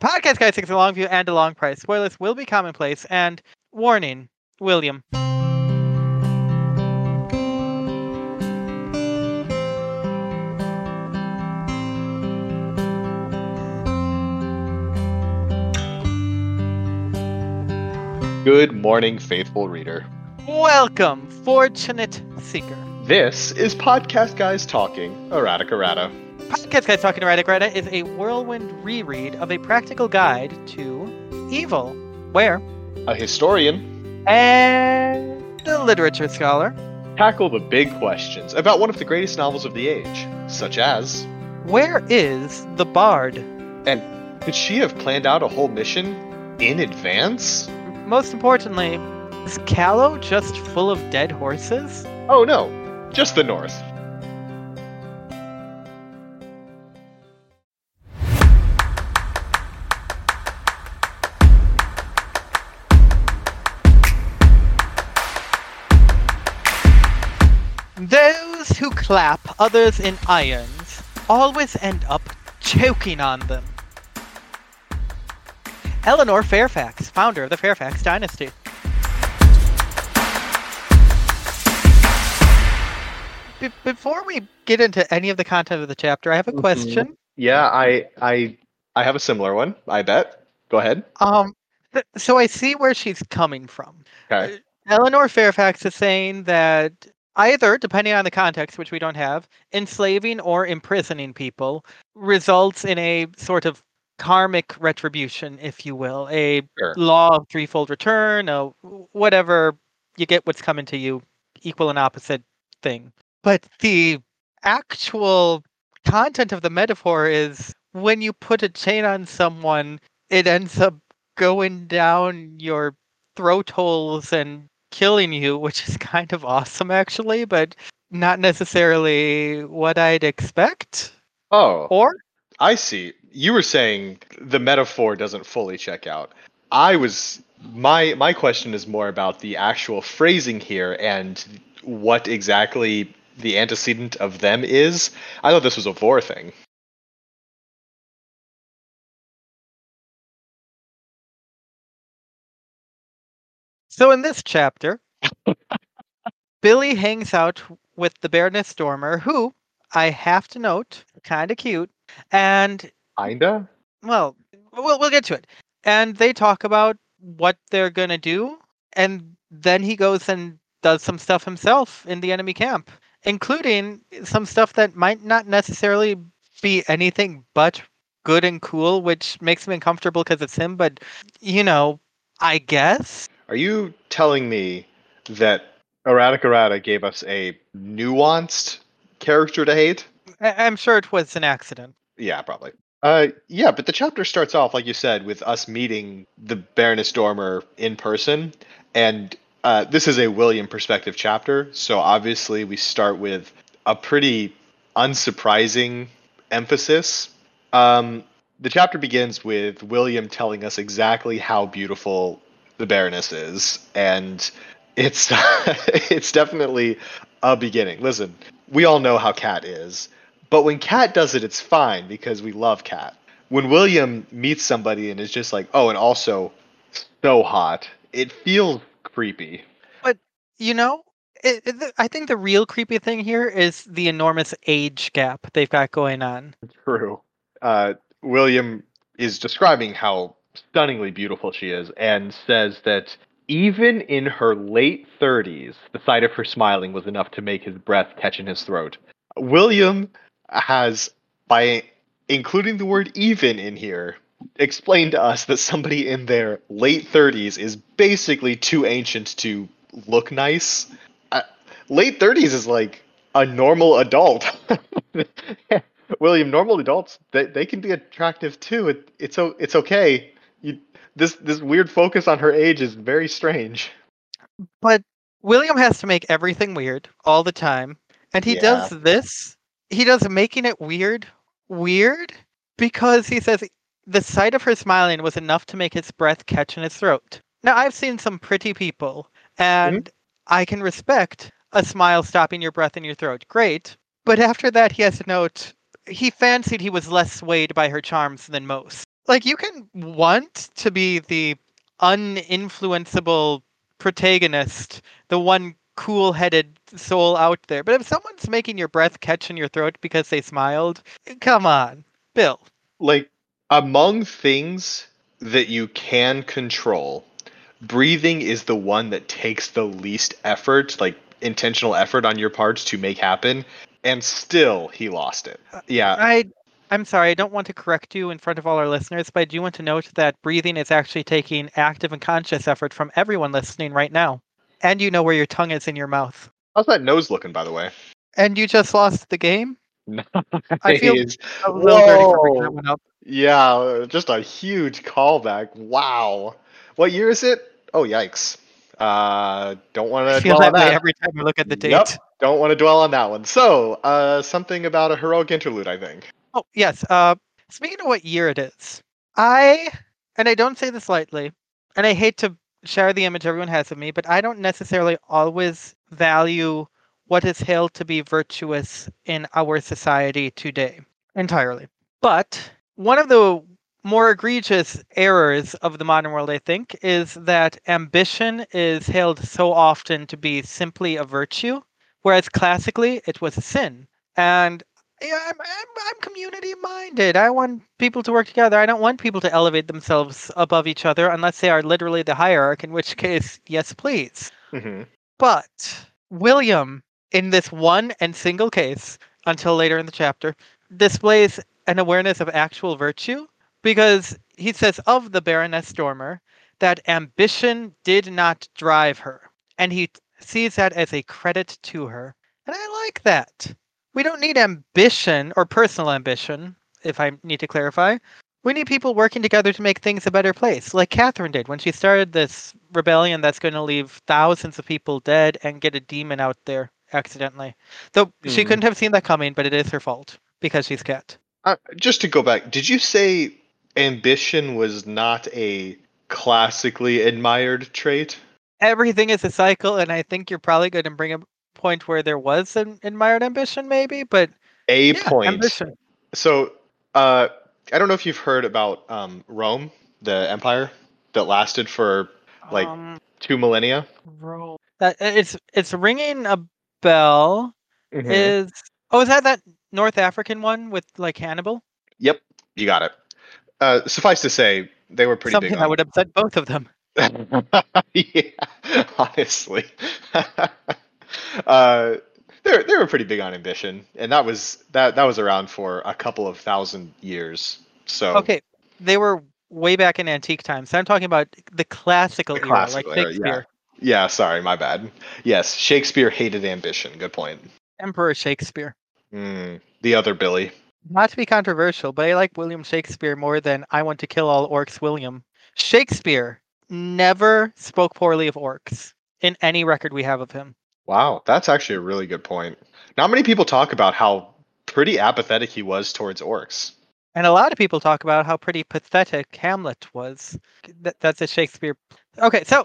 Podcast Guys Talking, Along View and Along Price. Spoilers will be commonplace, and warning, William. Good morning, faithful reader. Welcome, fortunate seeker. This is Podcast Guys Talking, Erratic Errata. Podcast Guys Talking, Erratic Errata is a whirlwind reread of A Practical Guide to Evil, where a historian and a literature scholar tackle the big questions about one of the greatest novels of the age, such as, where is the Bard? And could she have planned out a whole mission in advance? Most importantly, is Callow just full of dead horses? Oh no, just the north. Those who clap others in irons always end up choking on them. Eleanor Fairfax, founder of the Fairfax Dynasty. Before we get into any of the content of the chapter, I have a question. Yeah, I have a similar one, I bet. Go ahead. So I see where she's coming from. Okay. Eleanor Fairfax is saying that either, depending on the context, which we don't have, enslaving or imprisoning people results in a sort of karmic retribution, if you will, a law of threefold return, whatever, you get what's coming to you, equal and opposite thing. But the actual content of the metaphor is when you put a chain on someone, it ends up going down your throat holes and killing you, which is kind of awesome, actually, but not necessarily what I'd expect. Oh. Or? I see. You were saying the metaphor doesn't fully check out. My question is more about the actual phrasing here and what exactly the antecedent of them is. I thought this was a vor thing. So in this chapter, Billy hangs out with the Baroness Stormer, who, I have to note, kind of cute, and kinda? Well, we'll get to it. And they talk about what they're going to do, and then he goes and does some stuff himself in the enemy camp, including some stuff that might not necessarily be anything but good and cool, which makes him uncomfortable because it's him, but, you know, I guess. Are you telling me that Erratic Errata gave us a nuanced character to hate? I'm sure it was an accident. Yeah, probably. Yeah, but the chapter starts off, like you said, with us meeting the Baroness Stormer in person, and this is a William perspective chapter, so obviously we start with a pretty unsurprising emphasis. The chapter begins with William telling us exactly how beautiful the Baroness is, and it's it's definitely a beginning. Listen, we all know how Kat is. But when Kat does it, it's fine, because we love Kat. When William meets somebody and is just like, oh, and also, so hot, it feels creepy. But, you know, I think the real creepy thing here is the enormous age gap they've got going on. True. William is describing how stunningly beautiful she is, and says that even in her late 30s, the sight of her smiling was enough to make his breath catch in his throat. William has, by including the word even in here, explained to us that somebody in their late 30s is basically too ancient to look nice. Late 30s is like a normal adult. William, normal adults, they can be attractive too. It's okay. This weird focus on her age is very strange. But William has to make everything weird all the time. And he does this. He does making it weird, because he says the sight of her smiling was enough to make his breath catch in his throat. Now, I've seen some pretty people, and I can respect a smile stopping your breath in your throat. Great. But after that, he has to note, he fancied he was less swayed by her charms than most. Like, you can want to be the uninfluenceable protagonist, the one cool-headed soul out there. But if someone's making your breath catch in your throat because they smiled, come on, Bill. Like, among things that you can control, breathing is the one that takes the least effort, like intentional effort on your parts to make happen, and still he lost it. Yeah. I'm sorry, I don't want to correct you in front of all our listeners, but I do want to note that breathing is actually taking active and conscious effort from everyone listening right now. And you know where your tongue is in your mouth. How's that nose looking, by the way? And you just lost the game? Nice. I feel a little dirty for bringing that one up. Yeah, just a huge callback. Wow. What year is it? Oh, yikes. Don't want to dwell on that. Every time I look at the date. Yep, don't want to dwell on that one. So, something about a heroic interlude, I think. Oh, yes. Speaking of what year it is, I don't say this lightly, and I hate to share the image everyone has of me, but I don't necessarily always value what is held to be virtuous in our society today entirely. But one of the more egregious errors of the modern world, I think, is that ambition is held so often to be simply a virtue, whereas classically it was a sin. And yeah, I'm community-minded. I want people to work together. I don't want people to elevate themselves above each other unless they are literally the hierarch, in which case, yes, please. Mm-hmm. But William, in this one and single case, until later in the chapter, displays an awareness of actual virtue because he says of the Baroness Stormer that ambition did not drive her, and he sees that as a credit to her. And I like that. We don't need ambition, or personal ambition, if I need to clarify. We need people working together to make things a better place, like Catherine did when she started this rebellion that's going to leave thousands of people dead and get a demon out there accidentally. Though she couldn't have seen that coming, but it is her fault, because she's Cat. Just to go back, did you say ambition was not a classically admired trait? Everything is a cycle, and I think you're probably going to bring up point where there was an admired ambition, maybe, but point ambition. So I don't know if you've heard about Rome, the empire that lasted for like 2 millennia. Rome. It's ringing a bell. Mm-hmm. Is that North African one with like Hannibal? Yep, you got it. Suffice to say, they were pretty big. Something that would upset both of them. Yeah, honestly. They were pretty big on ambition, and that was around for a couple of thousand years. So okay, they were way back in antique times. So I'm talking about the classical era, like Shakespeare. Yeah, sorry, my bad. Yes, Shakespeare hated ambition. Good point. Emperor Shakespeare. The other Billy. Not to be controversial, but I like William Shakespeare more than I want to kill all orcs. William Shakespeare never spoke poorly of orcs in any record we have of him. Wow, that's actually a really good point. Not many people talk about how pretty apathetic he was towards orcs. And a lot of people talk about how pretty pathetic Hamlet was. That's a Shakespeare... Okay, so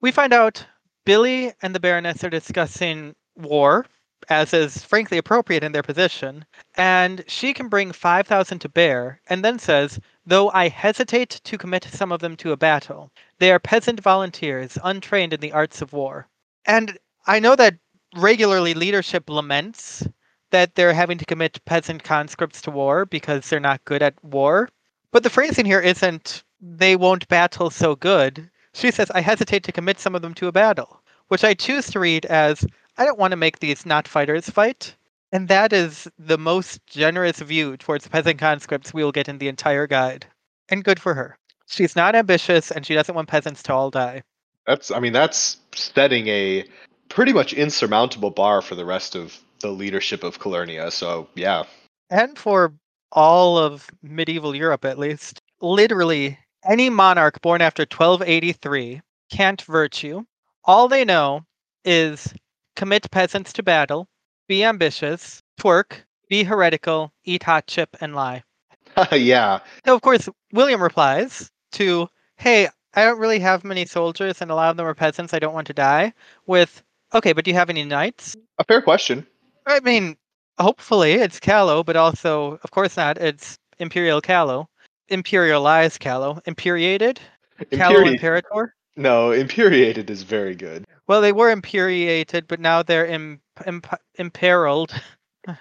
we find out Billy and the Baroness are discussing war, as is frankly appropriate in their position, and she can bring 5,000 to bear, and then says, though I hesitate to commit some of them to a battle, they are peasant volunteers, untrained in the arts of war. And I know that regularly leadership laments that they're having to commit peasant conscripts to war because they're not good at war. But the phrasing here isn't, they won't battle so good. She says, I hesitate to commit some of them to a battle, which I choose to read as, I don't want to make these not fighters fight. And that is the most generous view towards peasant conscripts we will get in the entire guide. And good for her. She's not ambitious, and she doesn't want peasants to all die. That's setting a pretty much insurmountable bar for the rest of the leadership of Calernia, so yeah. And for all of medieval Europe, at least. Literally, any monarch born after 1283 can't virtue. All they know is commit peasants to battle, be ambitious, twerk, be heretical, eat hot chip, and lie. Yeah. So, of course, William replies to, hey, I don't really have many soldiers, and a lot of them are peasants. I don't want to die. With, okay, but do you have any knights? A fair question. I mean, hopefully it's Callow, but also, of course not, it's Imperial Callow. imperialize Callow. Imperiated? Callow Imperator? No, imperiated is very good. Well, they were imperiated, but now they're imperiled.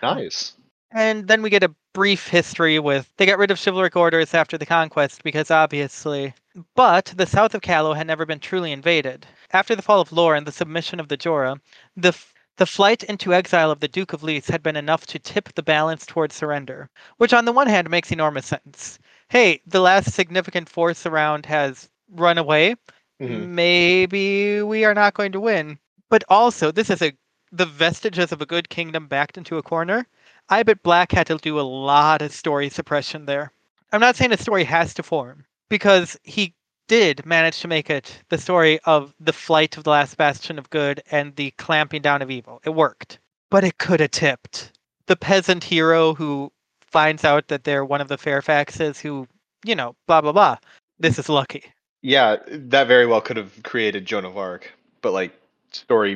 Nice. And then we get a brief history with... They got rid of chivalric orders after the conquest, because obviously... But the south of Callow had never been truly invaded. After the fall of Lore and the submission of the Jorah, the flight into exile of the Duke of Leith had been enough to tip the balance towards surrender. Which on the one hand makes enormous sense. Hey, the last significant force around has run away. Mm-hmm. Maybe we are not going to win. But also, this is the vestiges of a good kingdom backed into a corner. I bet Black had to do a lot of story suppression there. I'm not saying a story has to form, because he did manage to make it the story of the flight of the last bastion of good and the clamping down of evil. It worked. But it could have tipped. The peasant hero who finds out that they're one of the Fairfaxes who, you know, blah, blah, blah. This is lucky. Yeah, that very well could have created Joan of Arc, but story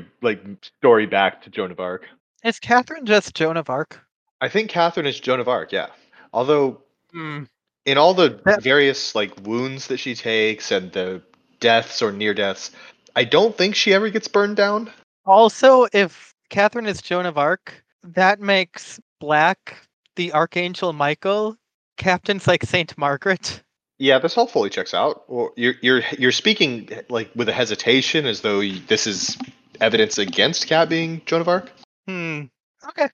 back to Joan of Arc. Is Catherine just Joan of Arc? I think Catherine is Joan of Arc, yeah. Although, in all the various wounds that she takes and the deaths or near deaths, I don't think she ever gets burned down. Also, if Catherine is Joan of Arc, that makes Black the Archangel Michael. Captain's like Saint Margaret. Yeah, this all fully checks out. Well, you're speaking with a hesitation, as though this is evidence against Cat being Joan of Arc. Okay.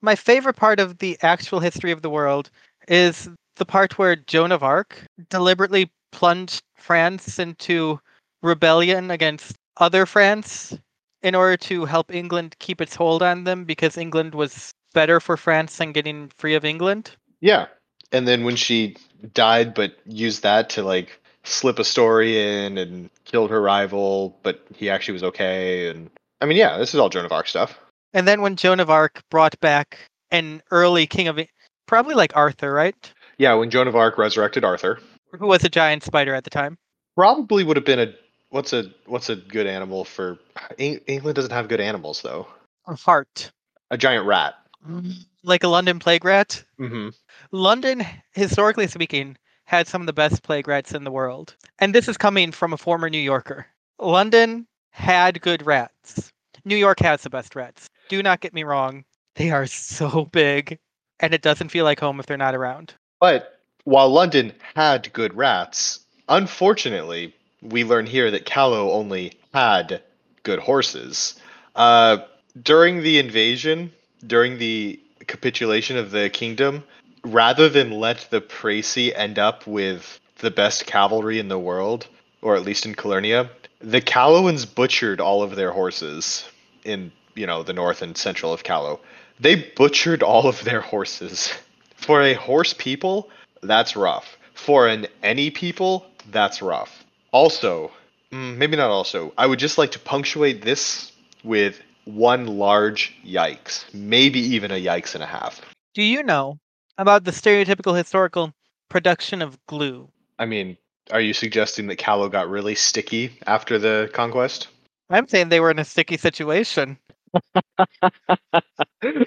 My favorite part of the actual history of the world is the part where Joan of Arc deliberately plunged France into rebellion against other France in order to help England keep its hold on them, because England was better for France than getting free of England. Yeah. And then when she died, but used that to slip a story in and killed her rival, but he actually was okay. And I mean, yeah, this is all Joan of Arc stuff. And then when Joan of Arc brought back an early king of... Probably Arthur, right? Yeah, when Joan of Arc resurrected Arthur. Who was a giant spider at the time. Probably would have been a... What's a good animal for... England doesn't have good animals, though. A hart. A giant rat. Like a London plague rat? Mm-hmm. London, historically speaking, had some of the best plague rats in the world. And this is coming from a former New Yorker. London had good rats. New York has the best rats. Do not get me wrong. They are so big, and it doesn't feel like home if they're not around. But while London had good rats, unfortunately, we learn here that Callow only had good horses. During the invasion, during the capitulation of the kingdom, rather than let the Praesi end up with the best cavalry in the world, or at least in Calernia, the Callowans butchered all of their horses in, the north and central of Callow. They butchered all of their horses. For a horse people, that's rough. For an any people, that's rough. Also, maybe not also, I would just like to punctuate this with one large yikes. Maybe even a yikes and a half. Do you know about the stereotypical historical production of glue? I mean, are you suggesting that Callow got really sticky after the conquest? I'm saying they were in a sticky situation.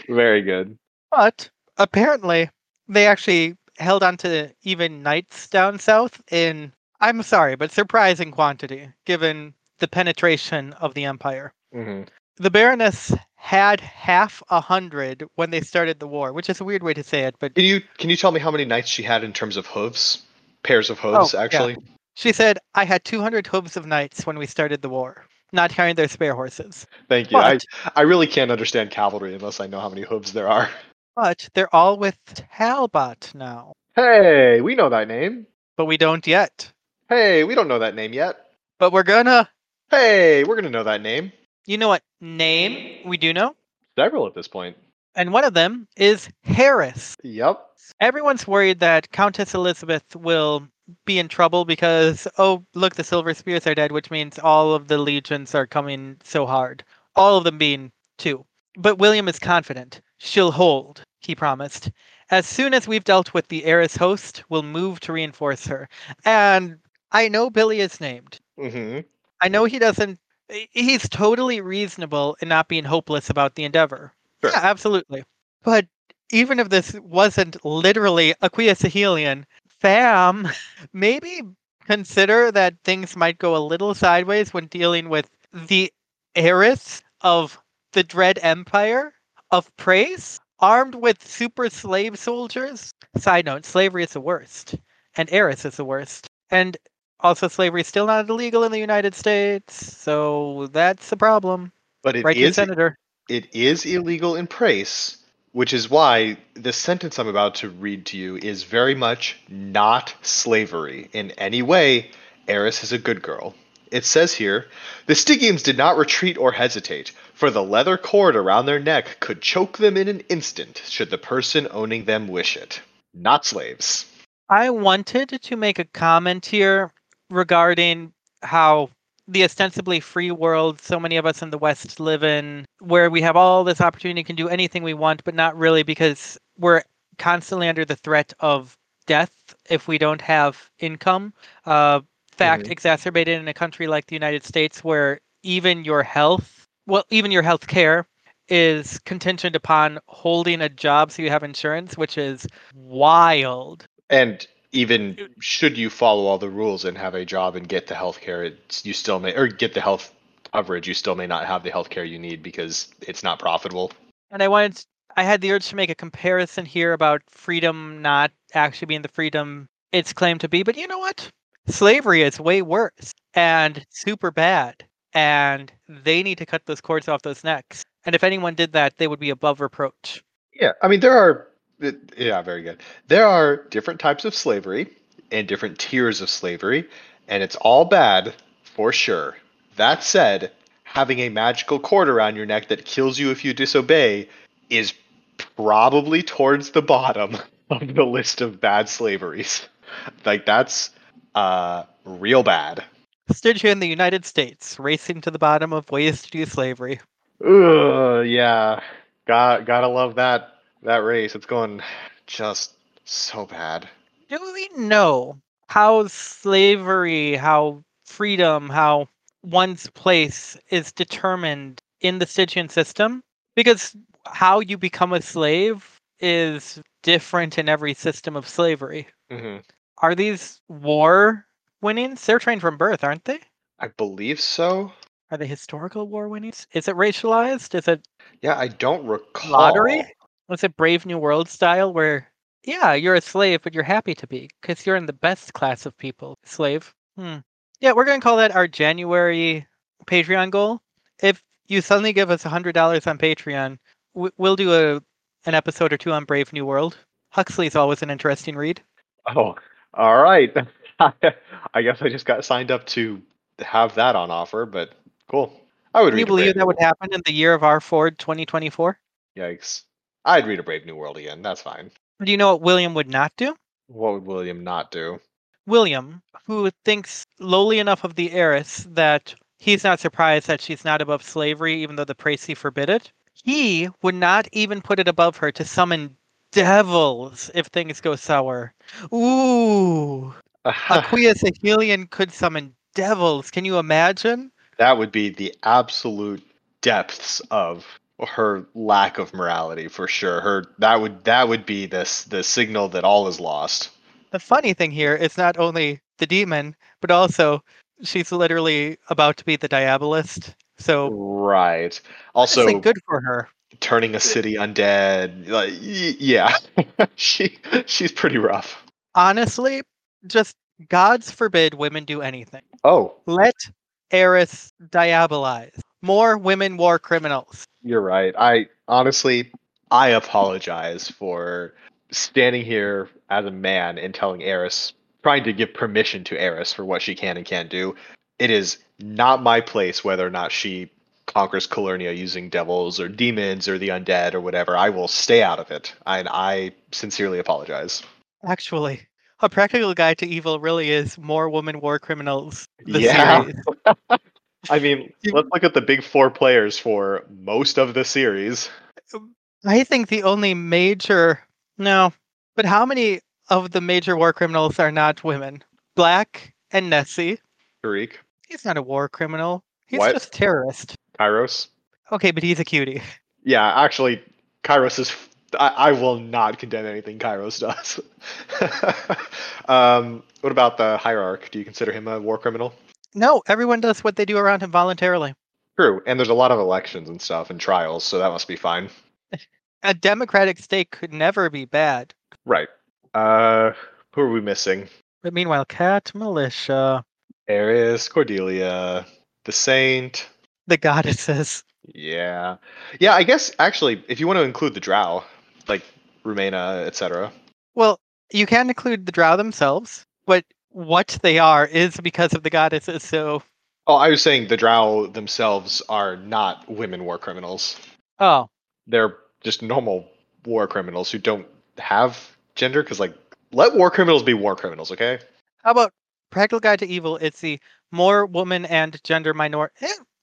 Very good. But apparently, they actually held on to even knights down south in, I'm sorry, but surprising quantity, given the penetration of the empire. Mm-hmm. The Baroness had 100 when they started the war, which is a weird way to say it. But can you tell me how many knights she had in terms of hooves? Pairs of hooves, actually. Yeah. She said, I had 200 hooves of knights when we started the war, not carrying their spare horses. Thank you. But, I really can't understand cavalry unless I know how many hooves there are. But they're all with Talbot now. Hey, we know that name. But we don't yet. Hey, we don't know that name yet. But we're gonna. Hey, we're gonna know that name. You know what name we do know? Several at this point. And one of them is Heiress. Yep. Everyone's worried that Countess Elizabeth will be in trouble because, oh, look, the Silver Spears are dead, which means all of the legions are coming so hard. All of them being two. But William is confident. She'll hold, he promised. As soon as we've dealt with the Heiress host, we'll move to reinforce her. And I know Billy is named. Mm-hmm. I know he doesn't... He's totally reasonable in not being hopeless about the endeavor. Sure. Yeah, absolutely. But even if this wasn't literally Akua Sahelian, fam, maybe consider that things might go a little sideways when dealing with the heiress of the Dread Empire of Praes, armed with super slave soldiers. Side note, slavery is the worst, and heiress is the worst. And also, slavery is still not illegal in the United States, so that's the problem. But it right is, Senator. It is illegal in Praes, which is why the sentence I'm about to read to you is very much not slavery in any way. Heiress is a good girl. It says here, the Stygians did not retreat or hesitate, for the leather cord around their neck could choke them in an instant, should the person owning them wish it. Not slaves. I wanted to make a comment here regarding how the ostensibly free world so many of us in the West live in, where we have all this opportunity, can do anything we want, but not really, because we're constantly under the threat of death if we don't have income. Fact exacerbated in a country like the United States, where even your health care is contingent upon holding a job so you have insurance, which is wild. And even should you follow all the rules and have a job and get the health care, you still may, or get the health coverage, you still may not have the health care you need because it's not profitable. And I had the urge to make a comparison here about freedom not actually being the freedom it's claimed to be, but you know what? Slavery is way worse and super bad, and they need to cut those cords off those necks. And if anyone did that, they would be above reproach. Yeah, I mean, very good. There are different types of slavery and different tiers of slavery, and it's all bad for sure. That said, having a magical cord around your neck that kills you if you disobey is probably towards the bottom of the list of bad slaveries. Like, that's real bad. Stygia in the United States, racing to the bottom of ways to do slavery. Ugh, yeah. Gotta love that race. It's going just so bad. Do we know how slavery, how freedom, how one's place is determined in the Stygian system? Because how you become a slave is different in every system of slavery. Mm-hmm. Are these war winnings? They're trained from birth, aren't they? I believe so. Are they historical war winnings? Is it racialized? Is it... Yeah, I don't recall. Lottery? Was it Brave New World style where, yeah, you're a slave, but you're happy to be because you're in the best class of people. Slave. Yeah, we're going to call that our January Patreon goal. If you suddenly give us $100 on Patreon, we'll do an episode or two on Brave New World. Huxley's always an interesting read. Oh, all right. I guess I just got signed up to have that on offer, but cool. I would. Can you believe that would happen in the year of our Ford 2024? Yikes. I'd read A Brave New World again. That's fine. Do you know what William would not do? What would William not do? William, who thinks lowly enough of the heiress that he's not surprised that she's not above slavery, even though the Praesy forbid it. He would not even put it above her to summon devils if things go sour. Ooh. Akua Sahelian could summon devils. Can you imagine? That would be the absolute depths of her lack of morality, for sure. That would be the signal that all is lost. The funny thing here is not only the demon, but also she's literally about to be the diabolist. So right. Also good for her. Turning a city undead. Like, yeah, she's pretty rough. Honestly, just gods forbid women do anything. Oh, let Heiress diabolize. More women war criminals. You're right. I apologize for standing here as a man and telling Heiress, trying to give permission to Heiress for what she can and can't do. It is not my place whether or not she conquers Calernia using devils or demons or the undead or whatever. I will stay out of it. And I sincerely apologize. Actually, A Practical Guide to Evil really is more women war criminals. Series. I mean, let's look at the big four players for most of the series. I think the only major... No. But how many of the major war criminals are not women? Black and Nessie. Tariq. He's not a war criminal. He's just a terrorist. Kairos. Okay, but he's a cutie. Yeah, actually, Kairos is I will not condemn anything Kairos does. What about the Hierarch? Do you consider him a war criminal? No, everyone does what they do around him voluntarily. True, and there's a lot of elections and stuff and trials, so that must be fine. A democratic state could never be bad. Right. Who are we missing? But meanwhile, Cat Militia... Heiress, Cordelia, the Saint... The Goddesses. Yeah. Yeah, I guess, actually, if you want to include the Drow, like Rumaina, etc. Well, you can include the Drow themselves, but what they are is because of the Goddesses, so... Oh, I was saying the Drow themselves are not women war criminals. Oh. They're just normal war criminals who don't have gender, because, like, let war criminals be war criminals, okay? How about Practical Guide to Evil? It's the more woman and gender minority...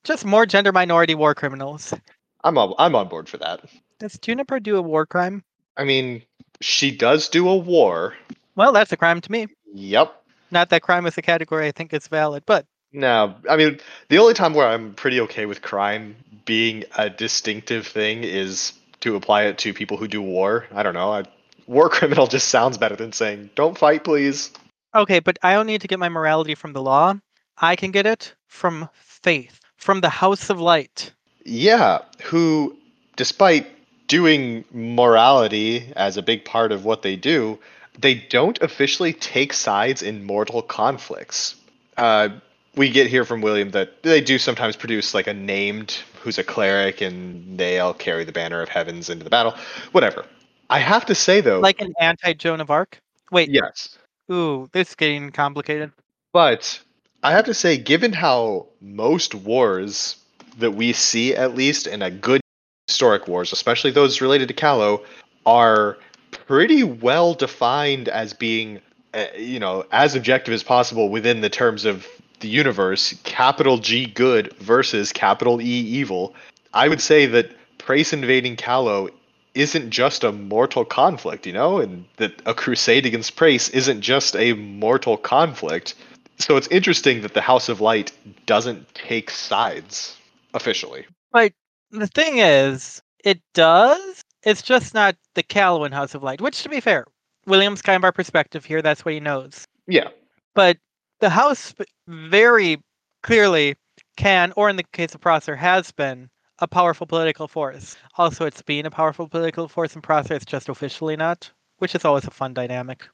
Just more gender minority war criminals. I'm on board for that. Does Juniper do a war crime? I mean, she does do a war. Well, that's a crime to me. Yep. Not that crime is a category I think is valid, but... No, I mean, the only time where I'm pretty okay with crime being a distinctive thing is to apply it to people who do war. I don't know. War criminal just sounds better than saying, don't fight, please. Okay, but I don't need to get my morality from the law. I can get it from faith. From the House of Light. Yeah, who, despite doing morality as a big part of what they do, they don't officially take sides in mortal conflicts. We get here from William that they do sometimes produce like a named who's a cleric and they'll carry the banner of heavens into the battle. Whatever. I have to say, though... Like an anti-Joan of Arc? Wait. Yes. Ooh, this is getting complicated. But... I have to say, given how most wars that we see, at least, and a good historic wars, especially those related to Callow, are pretty well defined as being, as objective as possible within the terms of the universe, capital G good versus capital E evil, I would say that Praes invading Callow isn't just a mortal conflict, and that a crusade against Praes isn't just a mortal conflict. So it's interesting that the House of Light doesn't take sides officially. But the thing is, it does. It's just not the Callowan House of Light, which, to be fair, William's kind of our perspective here. That's what he knows. Yeah. But the House very clearly can, or in the case of Procer, has been a powerful political force. Also, it's been a powerful political force in Procer. It's just officially not, which is always a fun dynamic.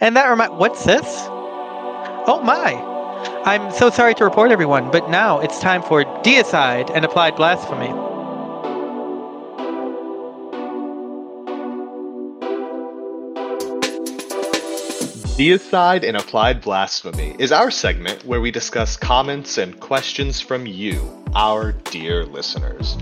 And that reminds... What's this? Oh my! I'm so sorry to report everyone, but now it's time for Deicide and Applied Blasphemy. Deicide and Applied Blasphemy is our segment where we discuss comments and questions from you, our dear listeners.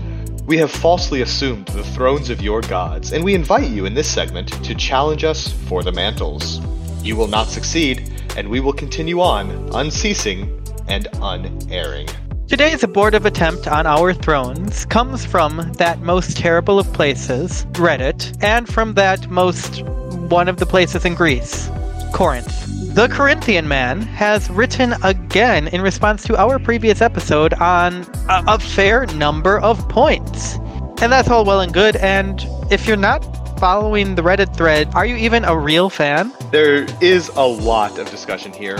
We have falsely assumed the thrones of your gods, and we invite you in this segment to challenge us for the mantles. You will not succeed, and we will continue on, unceasing and unerring. Today's abortive attempt on our thrones comes from that most terrible of places, Reddit, and from that most one of the places in Greece, Corinth. The Corinthian Man has written again in response to our previous episode on a fair number of points. And that's all well and good, and if you're not following the Reddit thread, are you even a real fan? There is a lot of discussion here,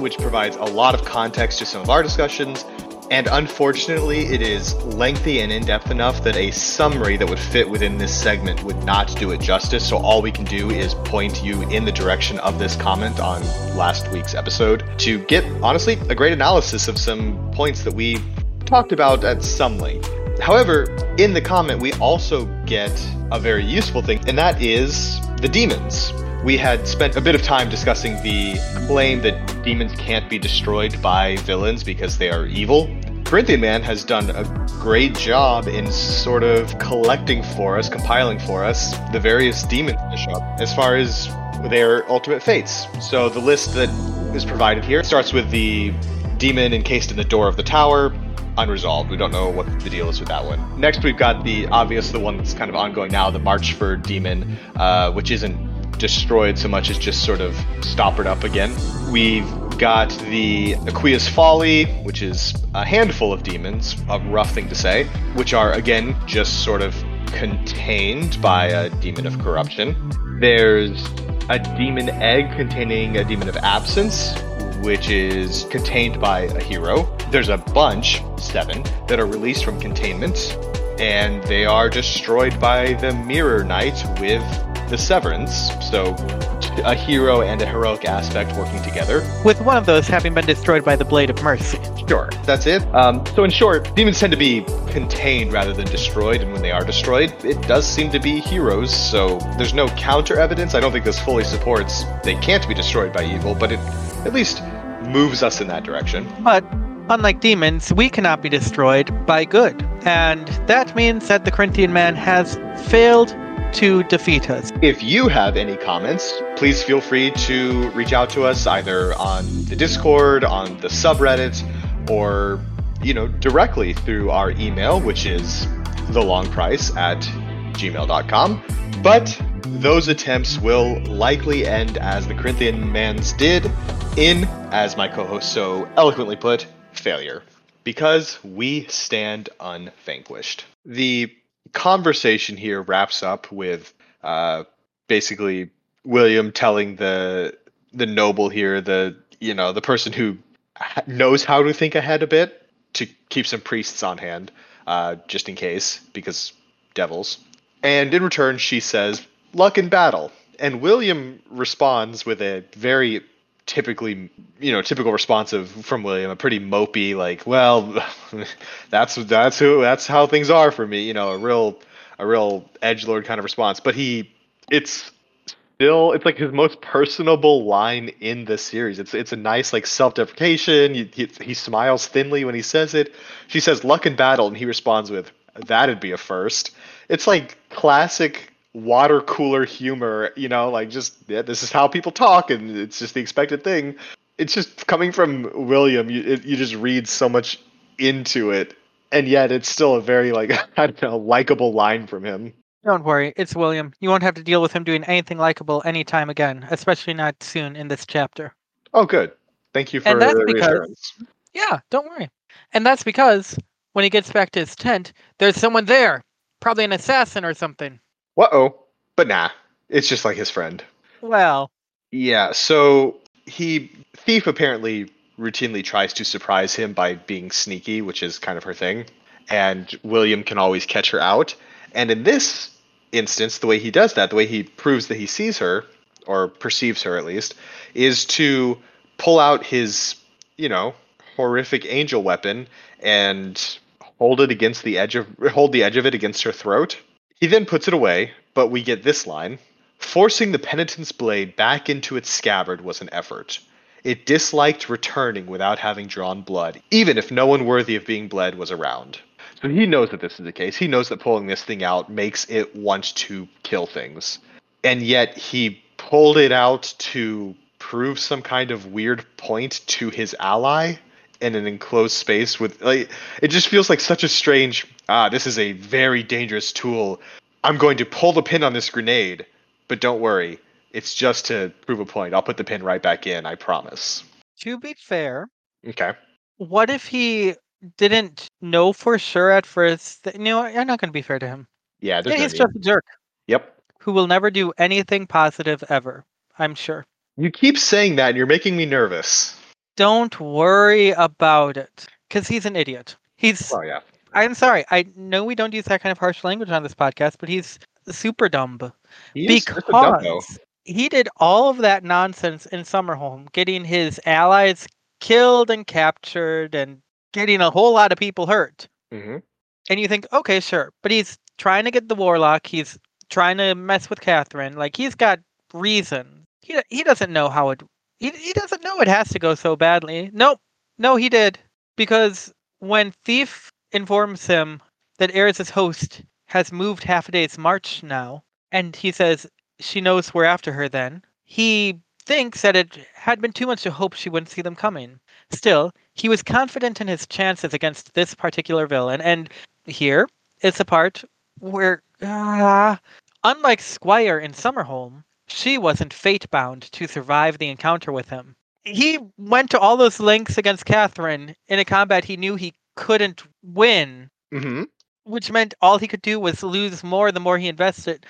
which provides a lot of context to some of our discussions, and unfortunately it is lengthy and in-depth enough that a summary that would fit within this segment would not do it justice, so all we can do is point you in the direction of this comment on last week's episode to get, honestly, a great analysis of some points that we talked about at some length. However, in the comment, we also get a very useful thing, and that is the demons. We had spent a bit of time discussing the claim that demons can't be destroyed by villains because they are evil. Corinthian Man has done a great job in sort of collecting for us, compiling for us, the various demons in the shop as far as their ultimate fates. So the list that is provided here starts with the demon encased in the door of the tower. Unresolved. We don't know what the deal is with that one. Next, we've got the one that's kind of ongoing now, the March for Demon, which isn't destroyed so much as just sort of stoppered up again. We've got the Akua's Folly, which is a handful of demons, a rough thing to say, which are, again, just sort of contained by a demon of corruption. There's a demon egg containing a demon of absence, which is contained by a hero. There's a bunch, 7, that are released from containment, and they are destroyed by the Mirror Knight with the Severance. So a hero and a heroic aspect working together. With one of those having been destroyed by the Blade of Mercy. Sure, that's it. So in short, demons tend to be contained rather than destroyed, and when they are destroyed, it does seem to be heroes, so there's no counter evidence. I don't think this fully supports they can't be destroyed by evil, but it at least moves us in that direction. But unlike demons, we cannot be destroyed by good, and that means that the Corinthian Man has failed to defeat us. If you have any comments, please feel free to reach out to us either on the Discord, on the subreddit, or, you know, directly through our email, which is thelongprice@gmail.com. But those attempts will likely end as the Corinthian Man's did in, as my co-host so eloquently put, failure. Because we stand unvanquished. The conversation here wraps up with basically William telling the noble here, the person who knows how to think ahead a bit, to keep some priests on hand just in case, because devils. And in return she says, luck in battle. And William responds with a very typical response from William, a pretty mopey, like, well, that's how things are for me, a real edgelord kind of response. But it's like his most personable line in this series. It's a nice, like, self-deprecation. He smiles thinly when he says it. She says luck in battle, and he responds with, that'd be a first. It's like classic water cooler humor, this is how people talk, and it's just the expected thing. It's just coming from William. You just read so much into it, and yet it's still a very, likable line from him. Don't worry, it's William. You won't have to deal with him doing anything likable anytime again, especially not soon in this chapter. Oh, good. Thank you for the reassurance. Yeah, don't worry. And that's because when he gets back to his tent, there's someone there, probably an assassin or something. Uh-oh. But nah, it's just like his friend. Well. Yeah, so Thief apparently routinely tries to surprise him by being sneaky, which is kind of her thing. And William can always catch her out. And in this instance, the way he does that, the way he proves that he sees her, or perceives her at least, is to pull out his, horrific angel weapon and hold the edge of it against her throat. He then puts it away, but we get this line. Forcing the penitent's blade back into its scabbard was an effort. It disliked returning without having drawn blood, even if no one worthy of being bled was around. So he knows that this is the case. He knows that pulling this thing out makes it want to kill things. And yet he pulled it out to prove some kind of weird point to his ally in an enclosed space with, it just feels like such a strange, this is a very dangerous tool. I'm going to pull the pin on this grenade, but don't worry. It's just to prove a point. I'll put the pin right back in, I promise. To be fair. Okay. What if he didn't know for sure at first? I'm not going to be fair to him. Yeah, he's just a jerk. Yep. Who will never do anything positive ever, I'm sure. You keep saying that and you're making me nervous. Don't worry about it, because he's an idiot. Oh, yeah. I'm sorry. I know we don't use that kind of harsh language on this podcast, but he's super dumb. Because he did all of that nonsense in Summerholm, getting his allies killed and captured and getting a whole lot of people hurt. Mm-hmm. And you think, okay, sure. But he's trying to get the warlock. He's trying to mess with Catherine. He's got reason. He doesn't know how it... He doesn't know it has to go so badly. Nope. No, he did. Because when Thief informs him that Heiress's host has moved half a day's march now, and he says she knows we're after her then, he thinks that it had been too much to hope she wouldn't see them coming. Still, he was confident in his chances against this particular villain. And here is the part where, unlike Squire in Summerholm, she wasn't fate-bound to survive the encounter with him. He went to all those lengths against Catherine in a combat he knew he couldn't win. Mm-hmm. which meant all he could do was lose more the more he invested.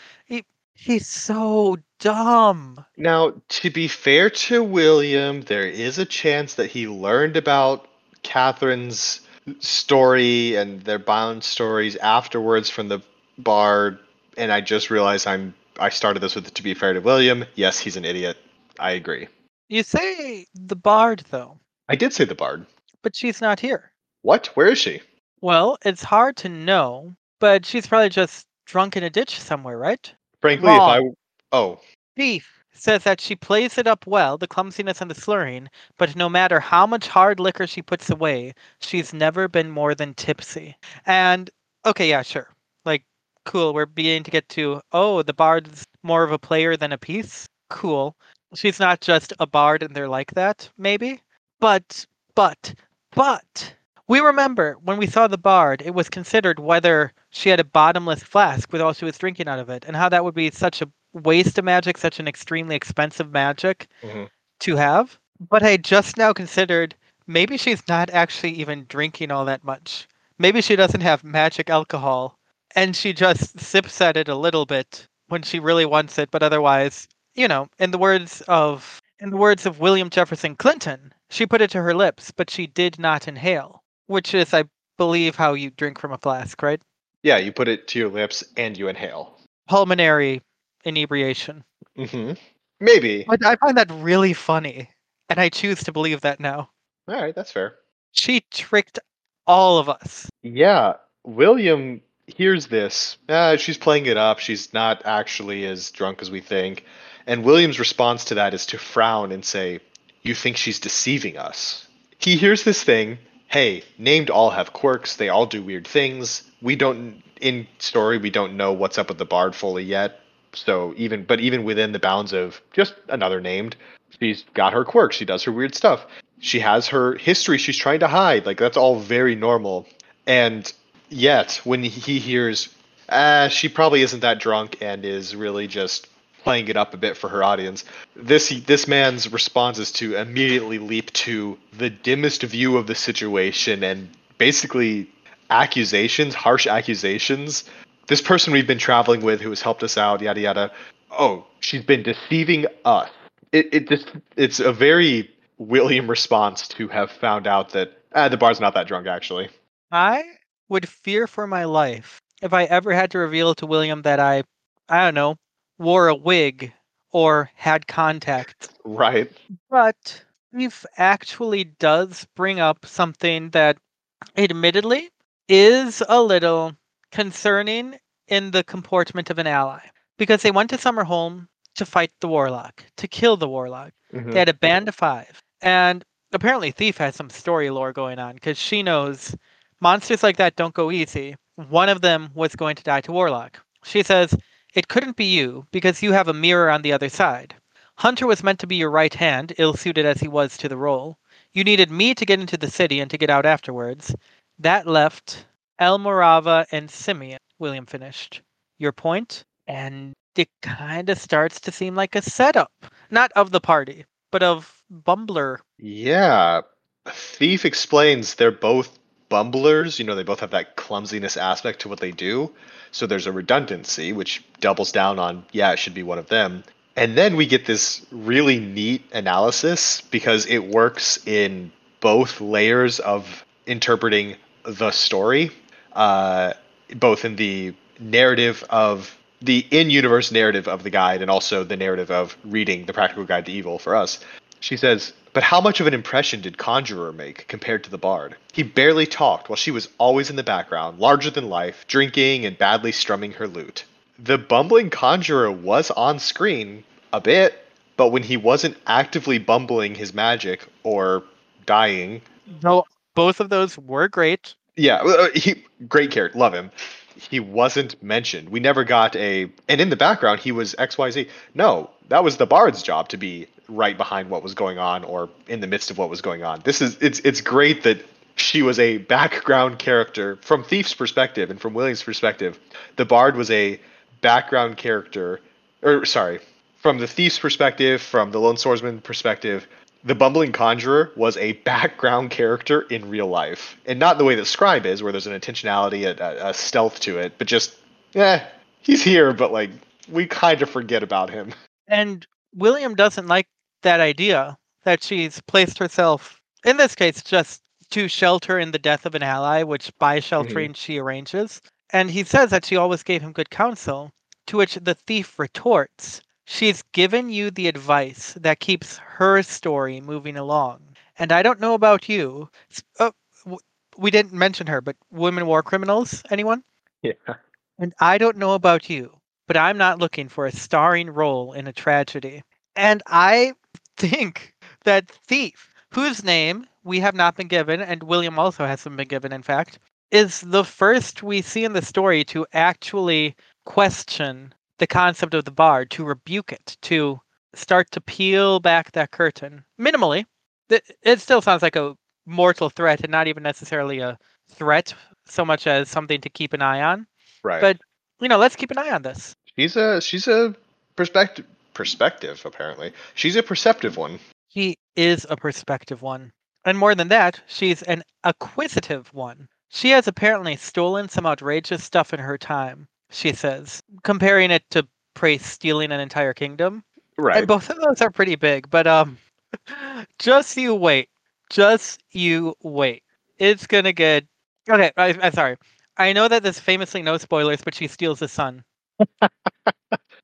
He's so dumb. Now, to be fair to William, there is a chance that he learned about Catherine's story and their bound stories afterwards from the Bard. And I just realized I started this with, to be fair to William, yes, he's an idiot. I agree. You say the Bard, though. I did say the Bard. But she's not here. What? Where is she? Well, it's hard to know, but she's probably just drunk in a ditch somewhere, right? Frankly, Wrong. Thief says that she plays it up well, the clumsiness and the slurring, but no matter how much hard liquor she puts away, she's never been more than tipsy. And, okay, yeah, sure. Like, cool, we're beginning to get to, oh, the Bard's more of a player than a piece? Cool. She's not just a Bard and they're like that, maybe? But, we remember when we saw the Bard, it was considered whether she had a bottomless flask with all she was drinking out of it, and how that would be such a waste of magic, such an extremely expensive magic to have. But I just now considered, maybe she's not actually even drinking all that much. Maybe she doesn't have magic alcohol, and she just sips at it a little bit when she really wants it, but otherwise, you know, in the words of William Jefferson Clinton, she put it to her lips, but she did not inhale. Which is, I believe, how you drink from a flask, right? Yeah, you put it to your lips and you inhale. Pulmonary inebriation. Mm-hmm. Maybe. But I find that really funny, and I choose to believe that now. All right, that's fair. She tricked all of us. Yeah, William hears this. She's playing it up. She's not actually as drunk as we think. And William's response to that is to frown and say, "You think she's deceiving us?" He hears this thing. Hey, named all have quirks. They all do weird things. We don't know what's up with the Bard fully yet. So even within the bounds of just another named, she's got her quirks. She does her weird stuff. She has her history she's trying to hide. Like, that's all very normal. And yet, when he hears, she probably isn't that drunk and is really just playing it up a bit for her audience, this man's response is to immediately leap to the dimmest view of the situation and basically harsh accusations. This person we've been traveling with who has helped us out, yada yada. Oh, she's been deceiving us. It's a very William response to have found out that the Bard's not that drunk, actually. I would fear for my life if I ever had to reveal to William that I don't know, wore a wig or had contacts. Right. But Thief actually does bring up something that admittedly is a little concerning in the comportment of an ally. Because they went to Summerholm to fight the Warlock, to kill the Warlock. Mm-hmm. They had a band of 5. And apparently Thief has some story lore going on, because she knows monsters like that don't go easy. One of them was going to die to Warlock. She says, "It couldn't be you, because you have a mirror on the other side. Hunter was meant to be your right hand, ill-suited as he was to the role. You needed me to get into the city and to get out afterwards. That left Elmorava and Simeon," William finished. "Your point?" And it kind of starts to seem like a setup. Not of the party, but of Bumbler. Yeah. Thief explains they're both Bumblers. You know, they both have that clumsiness aspect to what they do. So there's a redundancy, which doubles down on, yeah, it should be one of them. And then we get this really neat analysis because it works in both layers of interpreting the story, both in the narrative of the in-universe narrative of the guide and also the narrative of reading the Practical Guide to Evil for us. She says, "But how much of an impression did Conjurer make compared to the Bard? He barely talked while she was always in the background, larger than life, drinking and badly strumming her lute. The bumbling Conjurer was on screen a bit, but when he wasn't actively bumbling his magic or dying..." No, both of those were great. Yeah, great character, love him. He wasn't mentioned. We never got and in the background, he was XYZ. No, that was the Bard's job to be right behind what was going on or in the midst of what was going on. It's great that she was a background character from Thief's perspective and from William's perspective. The Bard was a background character, from the Thief's perspective, from the Lone Swordsman perspective. The Bumbling Conjurer was a background character in real life. And not the way that Scribe is, where there's an intentionality, a stealth to it, but just, he's here, but like, we kind of forget about him. And William doesn't like that idea that she's placed herself, in this case, just to shelter in the death of an ally, which by sheltering she arranges. And he says that she always gave him good counsel, to which the thief retorts, "She's given you the advice that keeps her story moving along. And I don't know about you." We didn't mention her, but women war criminals, anyone? Yeah. "And I don't know about you, but I'm not looking for a starring role in a tragedy." And I think that thief, whose name we have not been given, and William also hasn't been given, in fact, is the first we see in the story to actually question the concept of the Bard, to rebuke it, to start to peel back that curtain. Minimally, it still sounds like a mortal threat and not even necessarily a threat so much as something to keep an eye on. Right. But, let's keep an eye on this. She's a perspective, apparently. She's a perceptive one. She is a perspective one. And more than that, she's an acquisitive one. She has apparently stolen some outrageous stuff in her time, she says, comparing it to Praes stealing an entire kingdom. Right. And both of those are pretty big, but just you wait. Just you wait. It's gonna get... Okay, I'm sorry. I know that there's famously no spoilers, but she steals the sun.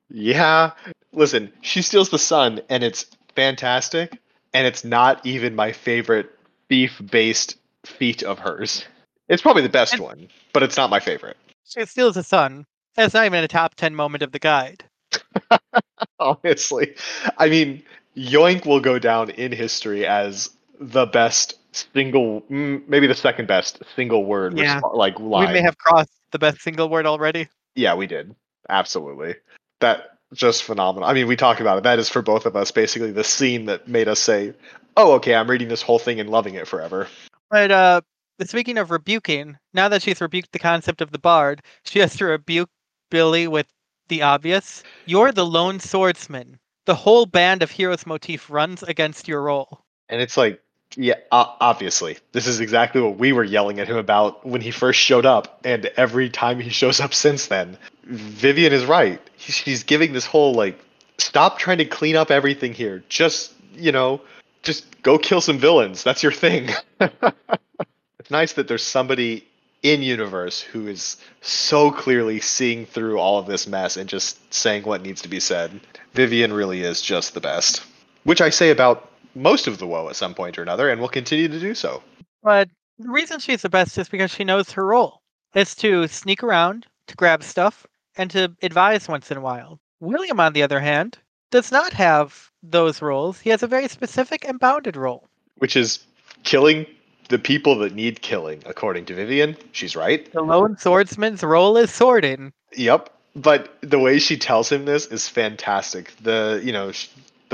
Yeah. Listen, she steals the sun, and it's fantastic, and it's not even my favorite thief-based feat of hers. It's probably the best one, but it's not my favorite. She steals the sun. That's not even a top 10 moment of the guide. Honestly. I mean, Yoink will go down in history as the best single, maybe the second best single word. Yeah. Line. We may have crossed the best single word already. Yeah, we did. Absolutely. That just phenomenal. I mean, we talked about it. That is for both of us, basically the scene that made us say, oh, okay, I'm reading this whole thing and loving it forever. But, speaking of rebuking, now that she's rebuked the concept of the Bard, she has to rebuke Billy with the obvious. "You're the Lone Swordsman. The whole band of heroes motif runs against your role." And it's like, yeah, obviously. This is exactly what we were yelling at him about when he first showed up, and every time he shows up since then. Vivienne is right. She's giving this whole, stop trying to clean up everything here. Just, just go kill some villains. That's your thing. It's nice that there's somebody in universe who is so clearly seeing through all of this mess and just saying what needs to be said. Vivienne really is just the best, which I say about most of the WoW at some point or another, and will continue to do so. But the reason she's the best is because she knows her role. It's to sneak around, to grab stuff, and to advise once in a while. William, on the other hand, does not have those roles. He has a very specific and bounded role, which is killing the people that need killing, according to Vivienne. She's right. The Lone Swordsman's role is swording. Yep. But the way she tells him this is fantastic. The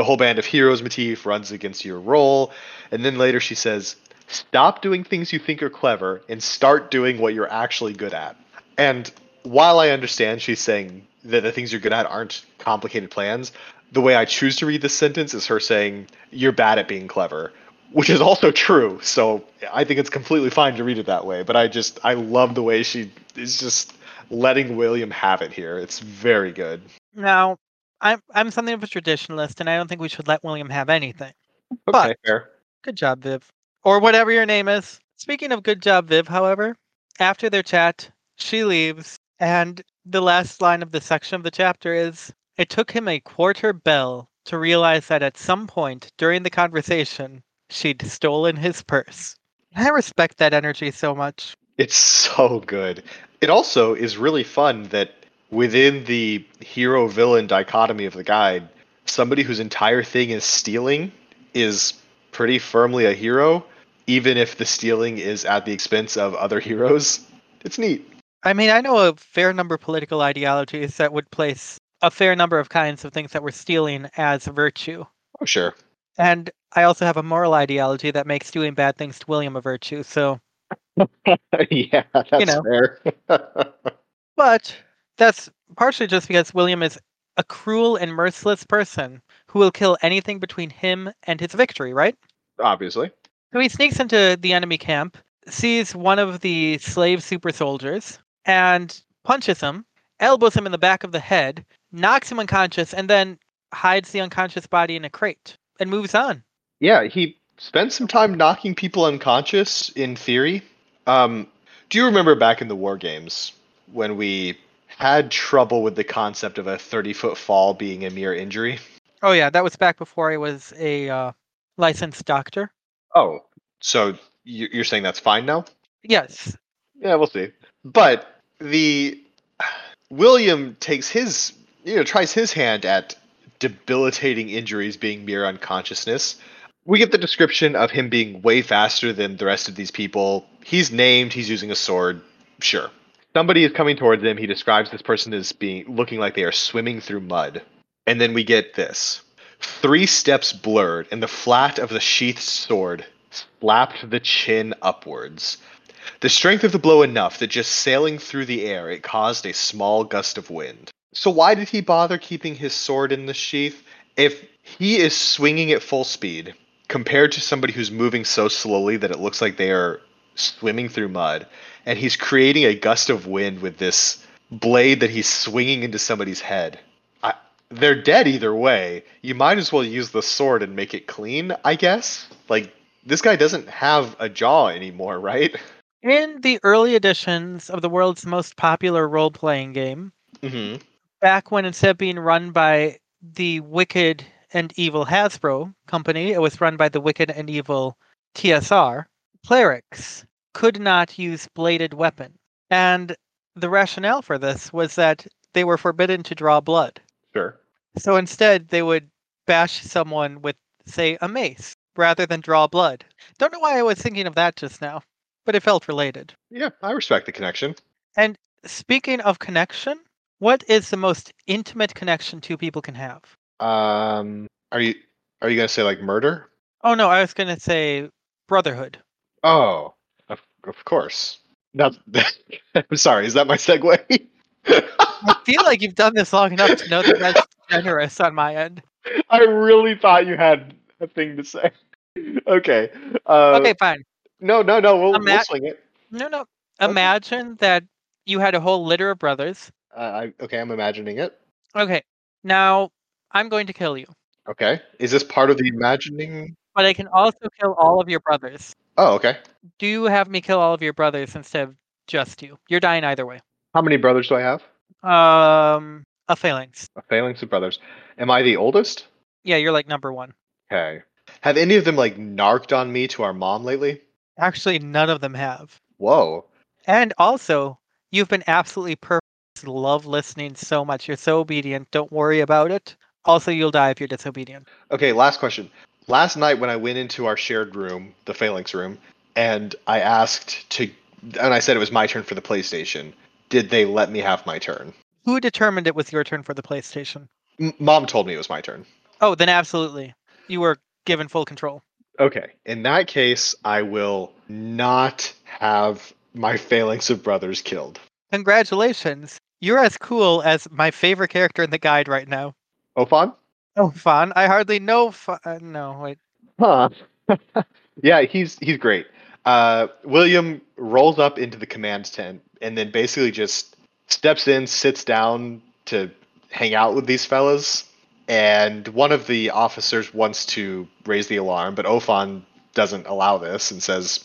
whole band of heroes motif runs against your role. And then later she says, "Stop doing things you think are clever and start doing what you're actually good at." And while I understand she's saying that the things you're good at aren't complicated plans, the way I choose to read this sentence is her saying, "You're bad at being clever." Which is also true, so I think it's completely fine to read it that way. But I love the way she is just letting William have it here. It's very good. Now, I'm something of a traditionalist, and I don't think we should let William have anything. Okay, but fair. Good job, Viv. Or whatever your name is. Speaking of good job, Viv, however, after their chat, she leaves. And the last line of the section of the chapter is, "It took him a quarter bell to realize that at some point during the conversation, she'd stolen his purse." I respect that energy so much. It's so good. It also is really fun that within the hero-villain dichotomy of the guide, somebody whose entire thing is stealing is pretty firmly a hero, even if the stealing is at the expense of other heroes. It's neat. I mean, I know a fair number of political ideologies that would place a fair number of kinds of things that were stealing as virtue. Oh, sure. And I also have a moral ideology that makes doing bad things to William a virtue, so... Yeah, that's fair. But that's partially just because William is a cruel and merciless person who will kill anything between him and his victory, right? Obviously. So he sneaks into the enemy camp, sees one of the slave super soldiers, and punches him, elbows him in the back of the head, knocks him unconscious, and then hides the unconscious body in a crate and moves on. Yeah, he spent some time knocking people unconscious, in theory. Do you remember back in the war games when we had trouble with the concept of a 30-foot fall being a mere injury? Oh yeah, that was back before I was a licensed doctor. Oh, so you're saying that's fine now? Yes. Yeah, we'll see. But the William takes his, tries his hand at debilitating injuries being mere unconsciousness. We get the description of him being way faster than the rest of these people. He's named, he's using a sword. Sure. Somebody is coming towards him. He describes this person as looking like they are swimming through mud. And then we get this. 3 steps blurred, and the flat of the sheathed sword slapped the chin upwards. The strength of the blow enough that just sailing through the air, it caused a small gust of wind. So why did he bother keeping his sword in the sheath? If he is swinging at full speed, compared to somebody who's moving so slowly that it looks like they are swimming through mud, and he's creating a gust of wind with this blade that he's swinging into somebody's head, they're dead either way. You might as well use the sword and make it clean, I guess. Like, this guy doesn't have a jaw anymore, right? In the early editions of the world's most popular role-playing game, mm-hmm. back when instead of being run by the Wicked and Evil Hasbro company, it was run by the Wicked and Evil TSR, clerics could not use bladed weapons. And the rationale for this was that they were forbidden to draw blood. Sure. So instead, they would bash someone with, say, a mace, rather than draw blood. Don't know why I was thinking of that just now, but it felt related. Yeah, I respect the connection. And speaking of connection, what is the most intimate connection two people can have? Are you going to say, like, murder? Oh, no, I was going to say brotherhood. Oh, of course. Now, I'm sorry, is that my segue? I feel like you've done this long enough to know that that's generous on my end. I really thought you had a thing to say. Okay. Okay, fine. No, we'll swing it. No. Imagine that you had a whole litter of brothers. I'm imagining it. Okay, now I'm going to kill you. Okay, is this part of the imagining? But I can also kill all of your brothers. Oh, okay. Do you have me kill all of your brothers instead of just you? You're dying either way. How many brothers do I have? A phalanx. A phalanx of brothers. Am I the oldest? Yeah, you're like number one. Okay. Have any of them like narked on me to our mom lately? Actually, none of them have. Whoa. And also, you've been absolutely perfect. Love listening so much. You're so obedient. Don't worry about it. Also, you'll die if you're disobedient. Okay, last question. Last night when I went into our shared room, the phalanx room, and I asked to... And I said it was my turn for the PlayStation. Did they let me have my turn? Who determined it was your turn for the PlayStation? Mom told me it was my turn. Oh, then absolutely. You were given full control. Okay. In that case, I will not have my phalanx of brothers killed. Congratulations. You're as cool as my favorite character in the guide right now. Ophan? Ophan. I hardly know... no, wait. Huh. Yeah, he's great. William rolls up into the command tent and then basically just steps in, sits down to hang out with these fellas. And one of the officers wants to raise the alarm, but Ophan doesn't allow this and says,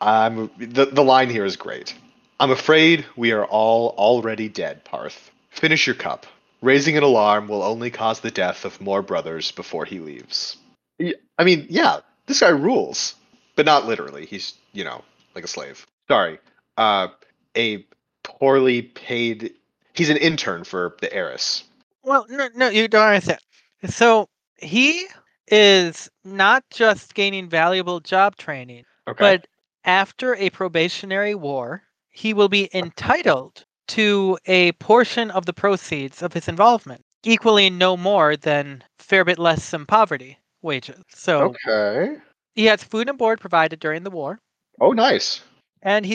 the line here is great. I'm afraid we are all already dead, Parth. Finish your cup. Raising an alarm will only cause the death of more brothers before he leaves. I mean, yeah, this guy rules. But not literally. He's, like a slave. Sorry. A poorly paid... He's an intern for the Heiress. Well, no, you don't understand. So, he is not just gaining valuable job training, okay. But after a probationary war... He will be entitled to a portion of the proceeds of his involvement, equaling no more than fair bit less than poverty wages. So okay. He has food and board provided during the war. Oh, nice. And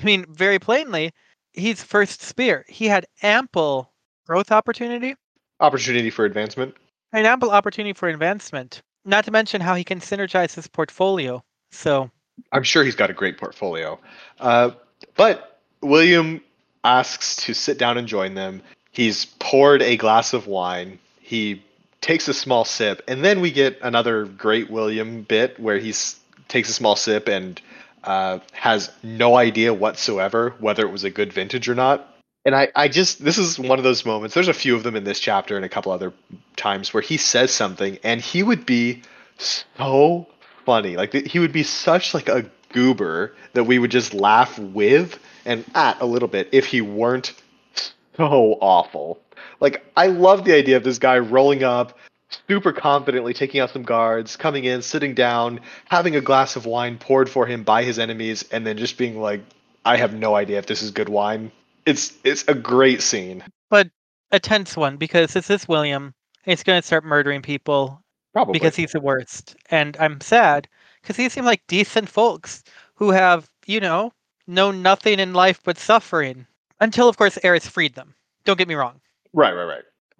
very plainly, he's First Spear. He had ample growth opportunity. Opportunity for advancement. an ample opportunity for advancement, not to mention how he can synergize his portfolio. So I'm sure he's got a great portfolio. But William asks to sit down and join them. He's poured a glass of wine. He takes a small sip, and then we get another great William bit where he takes a small sip and has no idea whatsoever whether it was a good vintage or not. And I just, this is one of those moments, there's a few of them in this chapter and a couple other times where he says something and he would be so funny. Like he would be such like a goober that we would just laugh with and at a little bit if he weren't so awful. Like I love the idea of this guy rolling up, super confidently taking out some guards, coming in, sitting down, having a glass of wine poured for him by his enemies, and then just being like, I have no idea if this is good wine. It's a great scene. But a tense one, because this is William. He's going to start murdering people. Probably. Because he's the worst. And I'm sad, because he seemed like decent folks who have, you know, known nothing in life but suffering. Until, of course, Heiress freed them. Don't get me wrong. Right.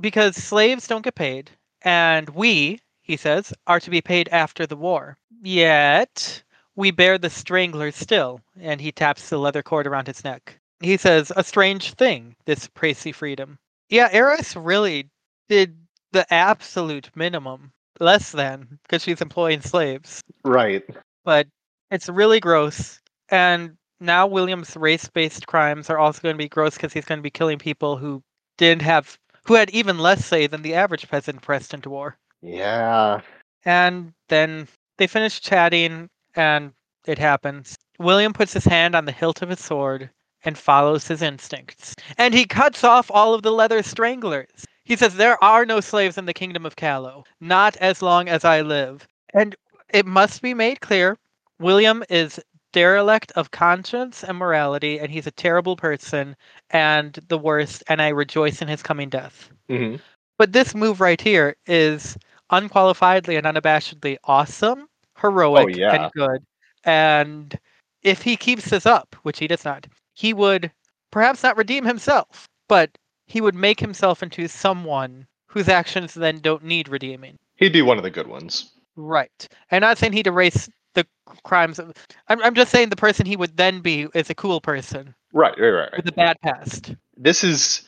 Because slaves don't get paid, and we, he says, are to be paid after the war. Yet, we bear the strangler still, and he taps the leather cord around his neck. He says, a strange thing, this Praesy freedom. Yeah, Heiress really did the absolute minimum. Less than, because she's employing slaves. Right. But it's really gross. And now William's race-based crimes are also going to be gross because he's going to be killing people who had even less say than the average peasant pressed into war. Yeah. And then they finish chatting, and it happens. William puts his hand on the hilt of his sword and follows his instincts. And he cuts off all of the leather stranglers. He says, there are no slaves in the kingdom of Callow, not as long as I live. And it must be made clear, William is derelict of conscience and morality, and he's a terrible person, and the worst, and I rejoice in his coming death. Mm-hmm. But this move right here is unqualifiedly and unabashedly awesome, heroic, and good. And if he keeps this up, which he does not, he would perhaps not redeem himself, but he would make himself into someone whose actions then don't need redeeming. He'd be one of the good ones. Right. I'm not saying he'd erase the crimes. I'm just saying the person he would then be is a cool person. Right. With a bad past. This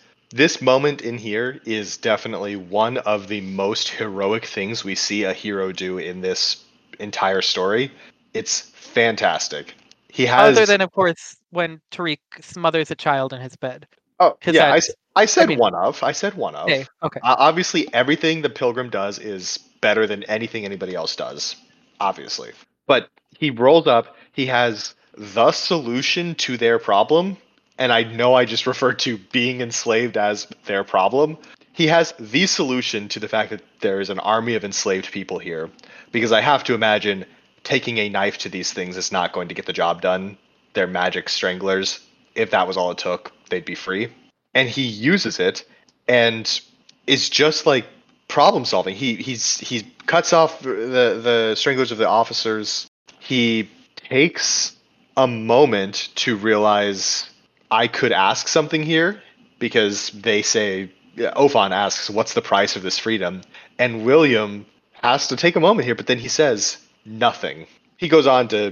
moment in here is definitely one of the most heroic things we see a hero do in this entire story. It's fantastic. He has... Other than, of course, when Tariq smothers a child in his bed. Oh, yeah, I said one of. Okay. Obviously, everything the Pilgrim does is better than anything anybody else does, obviously. But he rolls up, he has the solution to their problem, and I know I just referred to being enslaved as their problem. He has the solution to the fact that there is an army of enslaved people here, because I have to imagine taking a knife to these things is not going to get the job done. They're magic stranglers. If that was all it took, they'd be free. And he uses it, and it's just like problem solving. He cuts off the stranglers of the officers. He takes a moment to realize I could ask something here, because they say, Ophan asks, what's the price of this freedom? And William has to take a moment here, but then he says nothing. He goes on to,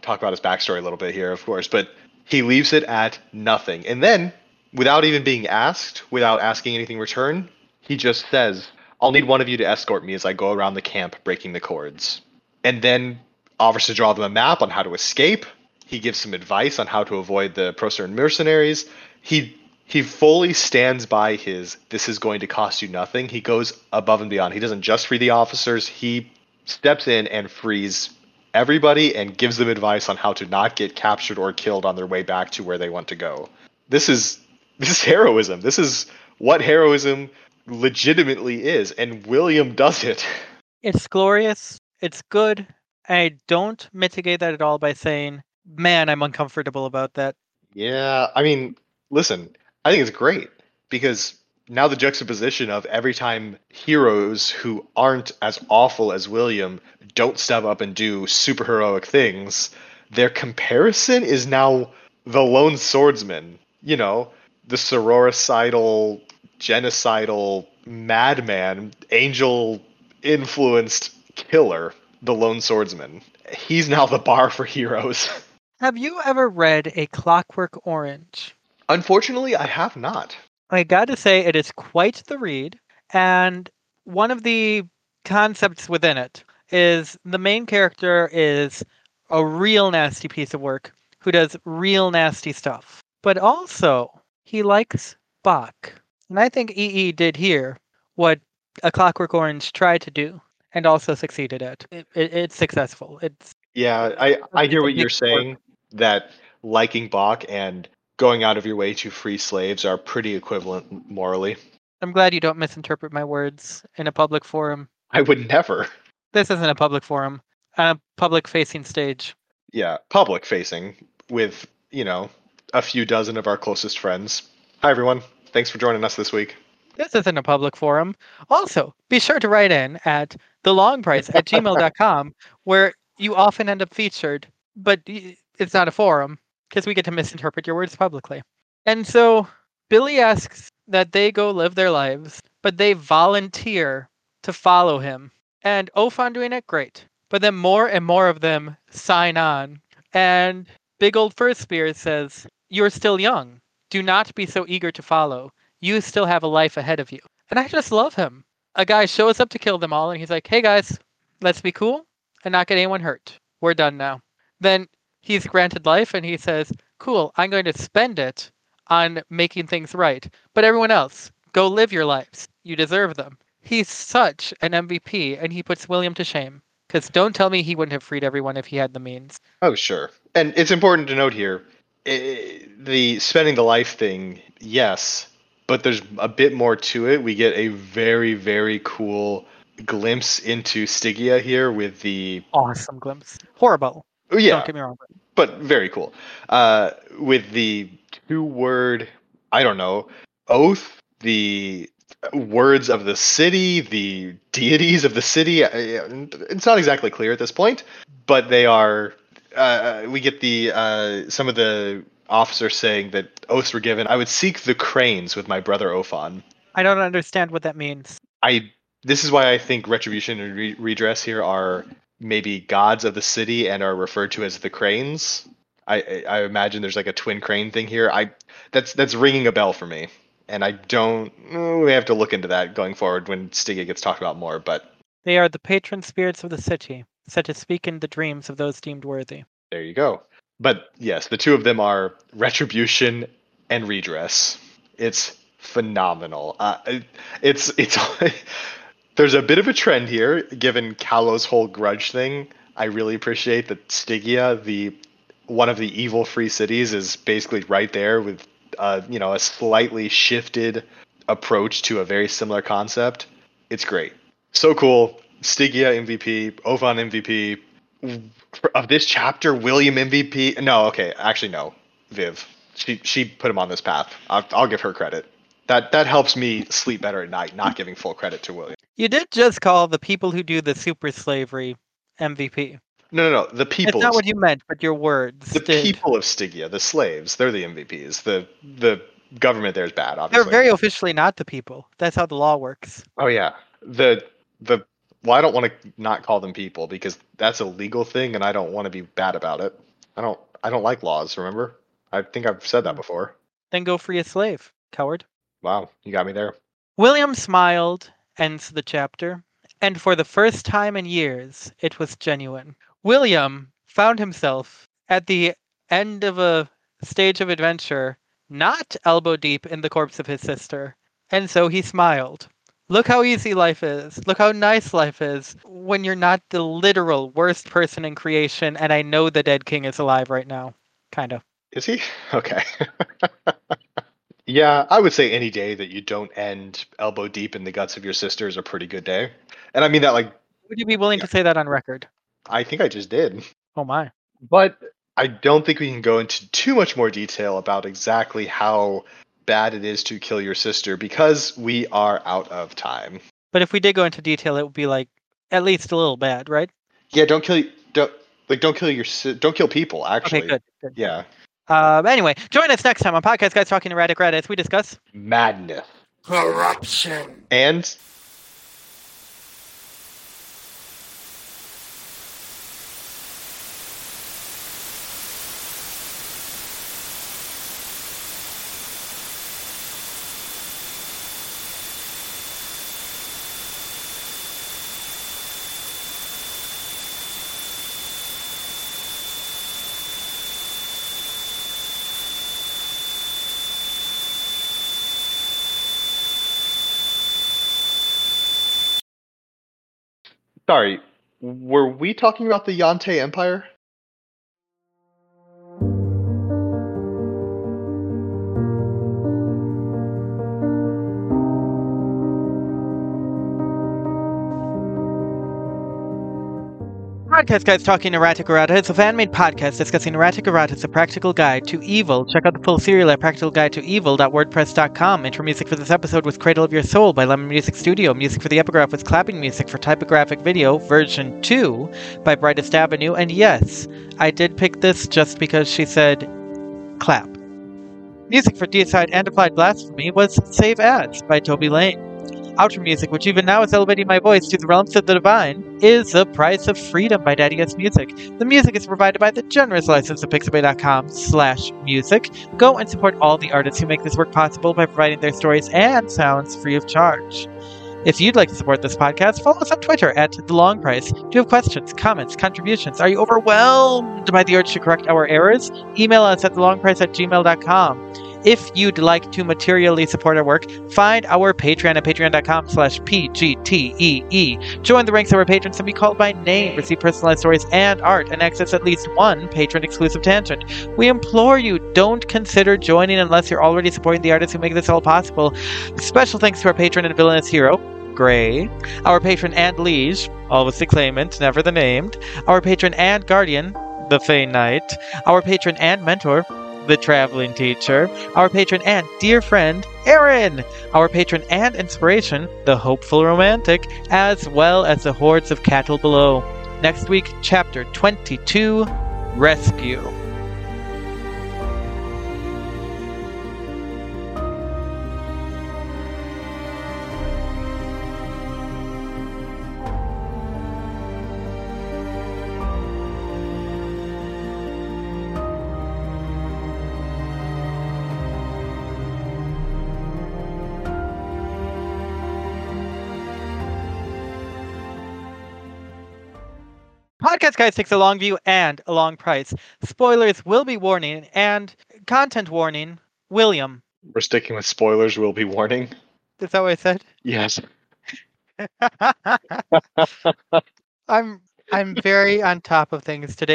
talk about his backstory a little bit here, of course, but he leaves it at nothing. And then, without even being asked, without asking anything in return, he just says, I'll need one of you to escort me as I go around the camp breaking the cords. And then offers to draw them a map on how to escape. He gives some advice on how to avoid the Procer and mercenaries. He fully stands by his, this is going to cost you nothing. He goes above and beyond. He doesn't just free the officers. He steps in and frees everybody and gives them advice on how to not get captured or killed on their way back to where they want to go. This is heroism. This is what heroism legitimately is, and William does it. It's glorious. It's good. I don't mitigate that at all by saying, man, I'm uncomfortable about that. Yeah, I mean, listen, I think it's great, because now the juxtaposition of every time heroes who aren't as awful as William don't step up and do super heroic things, their comparison is now the Lone Swordsman. You know, the sororicidal, genocidal, madman, angel-influenced killer, the Lone Swordsman. He's now the bar for heroes. Have you ever read A Clockwork Orange? Unfortunately, I have not. I gotta say, it is quite the read, and one of the concepts within it is the main character is a real nasty piece of work who does real nasty stuff. But also, he likes Bach. And I think E.E. did here what A Clockwork Orange tried to do and also succeeded at. It's successful. Yeah, I hear what you're saying, that liking Bach and going out of your way to free slaves are pretty equivalent morally. I'm glad you don't misinterpret my words in a public forum. I would never. This isn't a public forum. A public-facing stage. Yeah, public-facing with, a few dozen of our closest friends. Hi, everyone. Thanks for joining us this week. This isn't a public forum. Also, be sure to write in at thelongprice@gmail.com, where you often end up featured, but it's not a forum, because we get to misinterpret your words publicly. And so, Billy asks that they go live their lives, but they volunteer to follow him. And Ophan doing it, great. But then more and more of them sign on. And big old First Spear says, "You're still young. Do not be so eager to follow. You still have a life ahead of you." And I just love him. A guy shows up to kill them all, and he's like, "Hey guys, let's be cool and not get anyone hurt. We're done now." Then he's granted life, and he says, "Cool, I'm going to spend it on making things right. But everyone else, go live your lives. You deserve them." He's such an MVP, and he puts William to shame. Because don't tell me he wouldn't have freed everyone if he had the means. Oh, sure. And it's important to note here, the spending the life thing, yes, but there's a bit more to it. We get a very, very cool glimpse into Stygia here with the... Awesome glimpse. Horrible. Yeah. Don't get me wrong. But very cool. With the two-word, oath, the... words of the city, the deities of the city. It's not exactly clear at this point, but they are. We get some of the officers saying that oaths were given. "I would seek the Cranes with my brother Ophan." I don't understand what that means. This is why I think Retribution and Redress here are maybe gods of the city and are referred to as the Cranes. I imagine there's like a twin crane thing here. That's ringing a bell for me. And I don't... We have to look into that going forward when Stygia gets talked about more, but... They are the patron spirits of the city, set to speak in the dreams of those deemed worthy. There you go. But yes, the two of them are Retribution and Redress. It's phenomenal. It's There's a bit of a trend here, given Callow's whole grudge thing. I really appreciate that Stygia, one of the evil free cities, is basically right there with... a slightly shifted approach to a very similar concept. It's great. So cool. Stygia MVP, Ophan MVP. Of this chapter, William MVP. No, okay. Actually, no. Viv. She put him on this path. I'll give her credit. That helps me sleep better at night, not giving full credit to William. You did just call the people who do the super slavery MVP. No. The people. It's not what you meant, but your words. People of Stygia, the slaves, they're the MVPs. The government there is bad, obviously. They're very officially not the people. That's how the law works. Oh yeah, I don't want to not call them people because that's a legal thing, and I don't want to be bad about it. I don't like laws. Remember, I think I've said that before. Then go free a slave, coward. Wow, you got me there. William smiled. Ends the chapter, and for the first time in years, it was genuine. William found himself at the end of a stage of adventure, not elbow deep in the corpse of his sister. And so he smiled. Look how easy life is. Look how nice life is when you're not the literal worst person in creation. And I know the dead king is alive right now. Kind of. Is he? Okay. Yeah, I would say any day that you don't end elbow deep in the guts of your sister is a pretty good day. And I mean that like... Would you be willing to say that on record? I think I just did. Oh my. But I don't think we can go into too much more detail about exactly how bad it is to kill your sister because we are out of time. But if we did go into detail, it would be like at least a little bad, right? Yeah, don't kill people actually. Okay, good. Yeah. Anyway, join us next time on Podcast Guys Talking to Radic Raditz. We discuss madness. corruption. And? Sorry, were we talking about the Yantay Empire? Podcast Guys Talking Erratic Errata is a fan-made podcast discussing erratic errata as a practical guide to evil. Check out the full serial at practicalguidetoevil.wordpress.com. Intro music for this episode was Cradle of Your Soul by Lemon Music Studio. Music for the epigraph was clapping music for typographic video version 2 by Brightest Avenue. And yes, I did pick this just because she said clap. Music for Deicide and Applied Blasphemy was Save Ads by Toby Lane. Outro music, which even now is elevating my voice to the realms of the divine, is The Price of Freedom by Daddy S Music. The music is provided by the generous license of pixabay.com/music. Go and support all the artists who make this work possible by providing their stories and sounds free of charge. If you'd like to support this podcast, follow us on Twitter at The Long Price. Do you have questions, comments, contributions? Are you overwhelmed by the urge to correct our errors? Email us at thelongprice@gmail.com. If you'd like to materially support our work, find our Patreon at patreon.com/PGTEE. Join the ranks of our patrons and be called by name, receive personalized stories and art, and access at least one patron-exclusive tangent. We implore you, don't consider joining unless you're already supporting the artists who make this all possible. Special thanks to our patron and villainous hero, Gray, our patron and liege, always the claimant, never the named, our patron and guardian, the Fey Knight, our patron and mentor, the Traveling Teacher, our patron and dear friend, Aaron, our patron and inspiration, the Hopeful Romantic, as well as the hordes of cattle below. Next week, Chapter 22, Rescue. Podcast Guys takes a long view and a long price. Spoilers will be warning and content warning. William. We're sticking with spoilers will be warning. Is that what I said? Yes. I'm very on top of things today.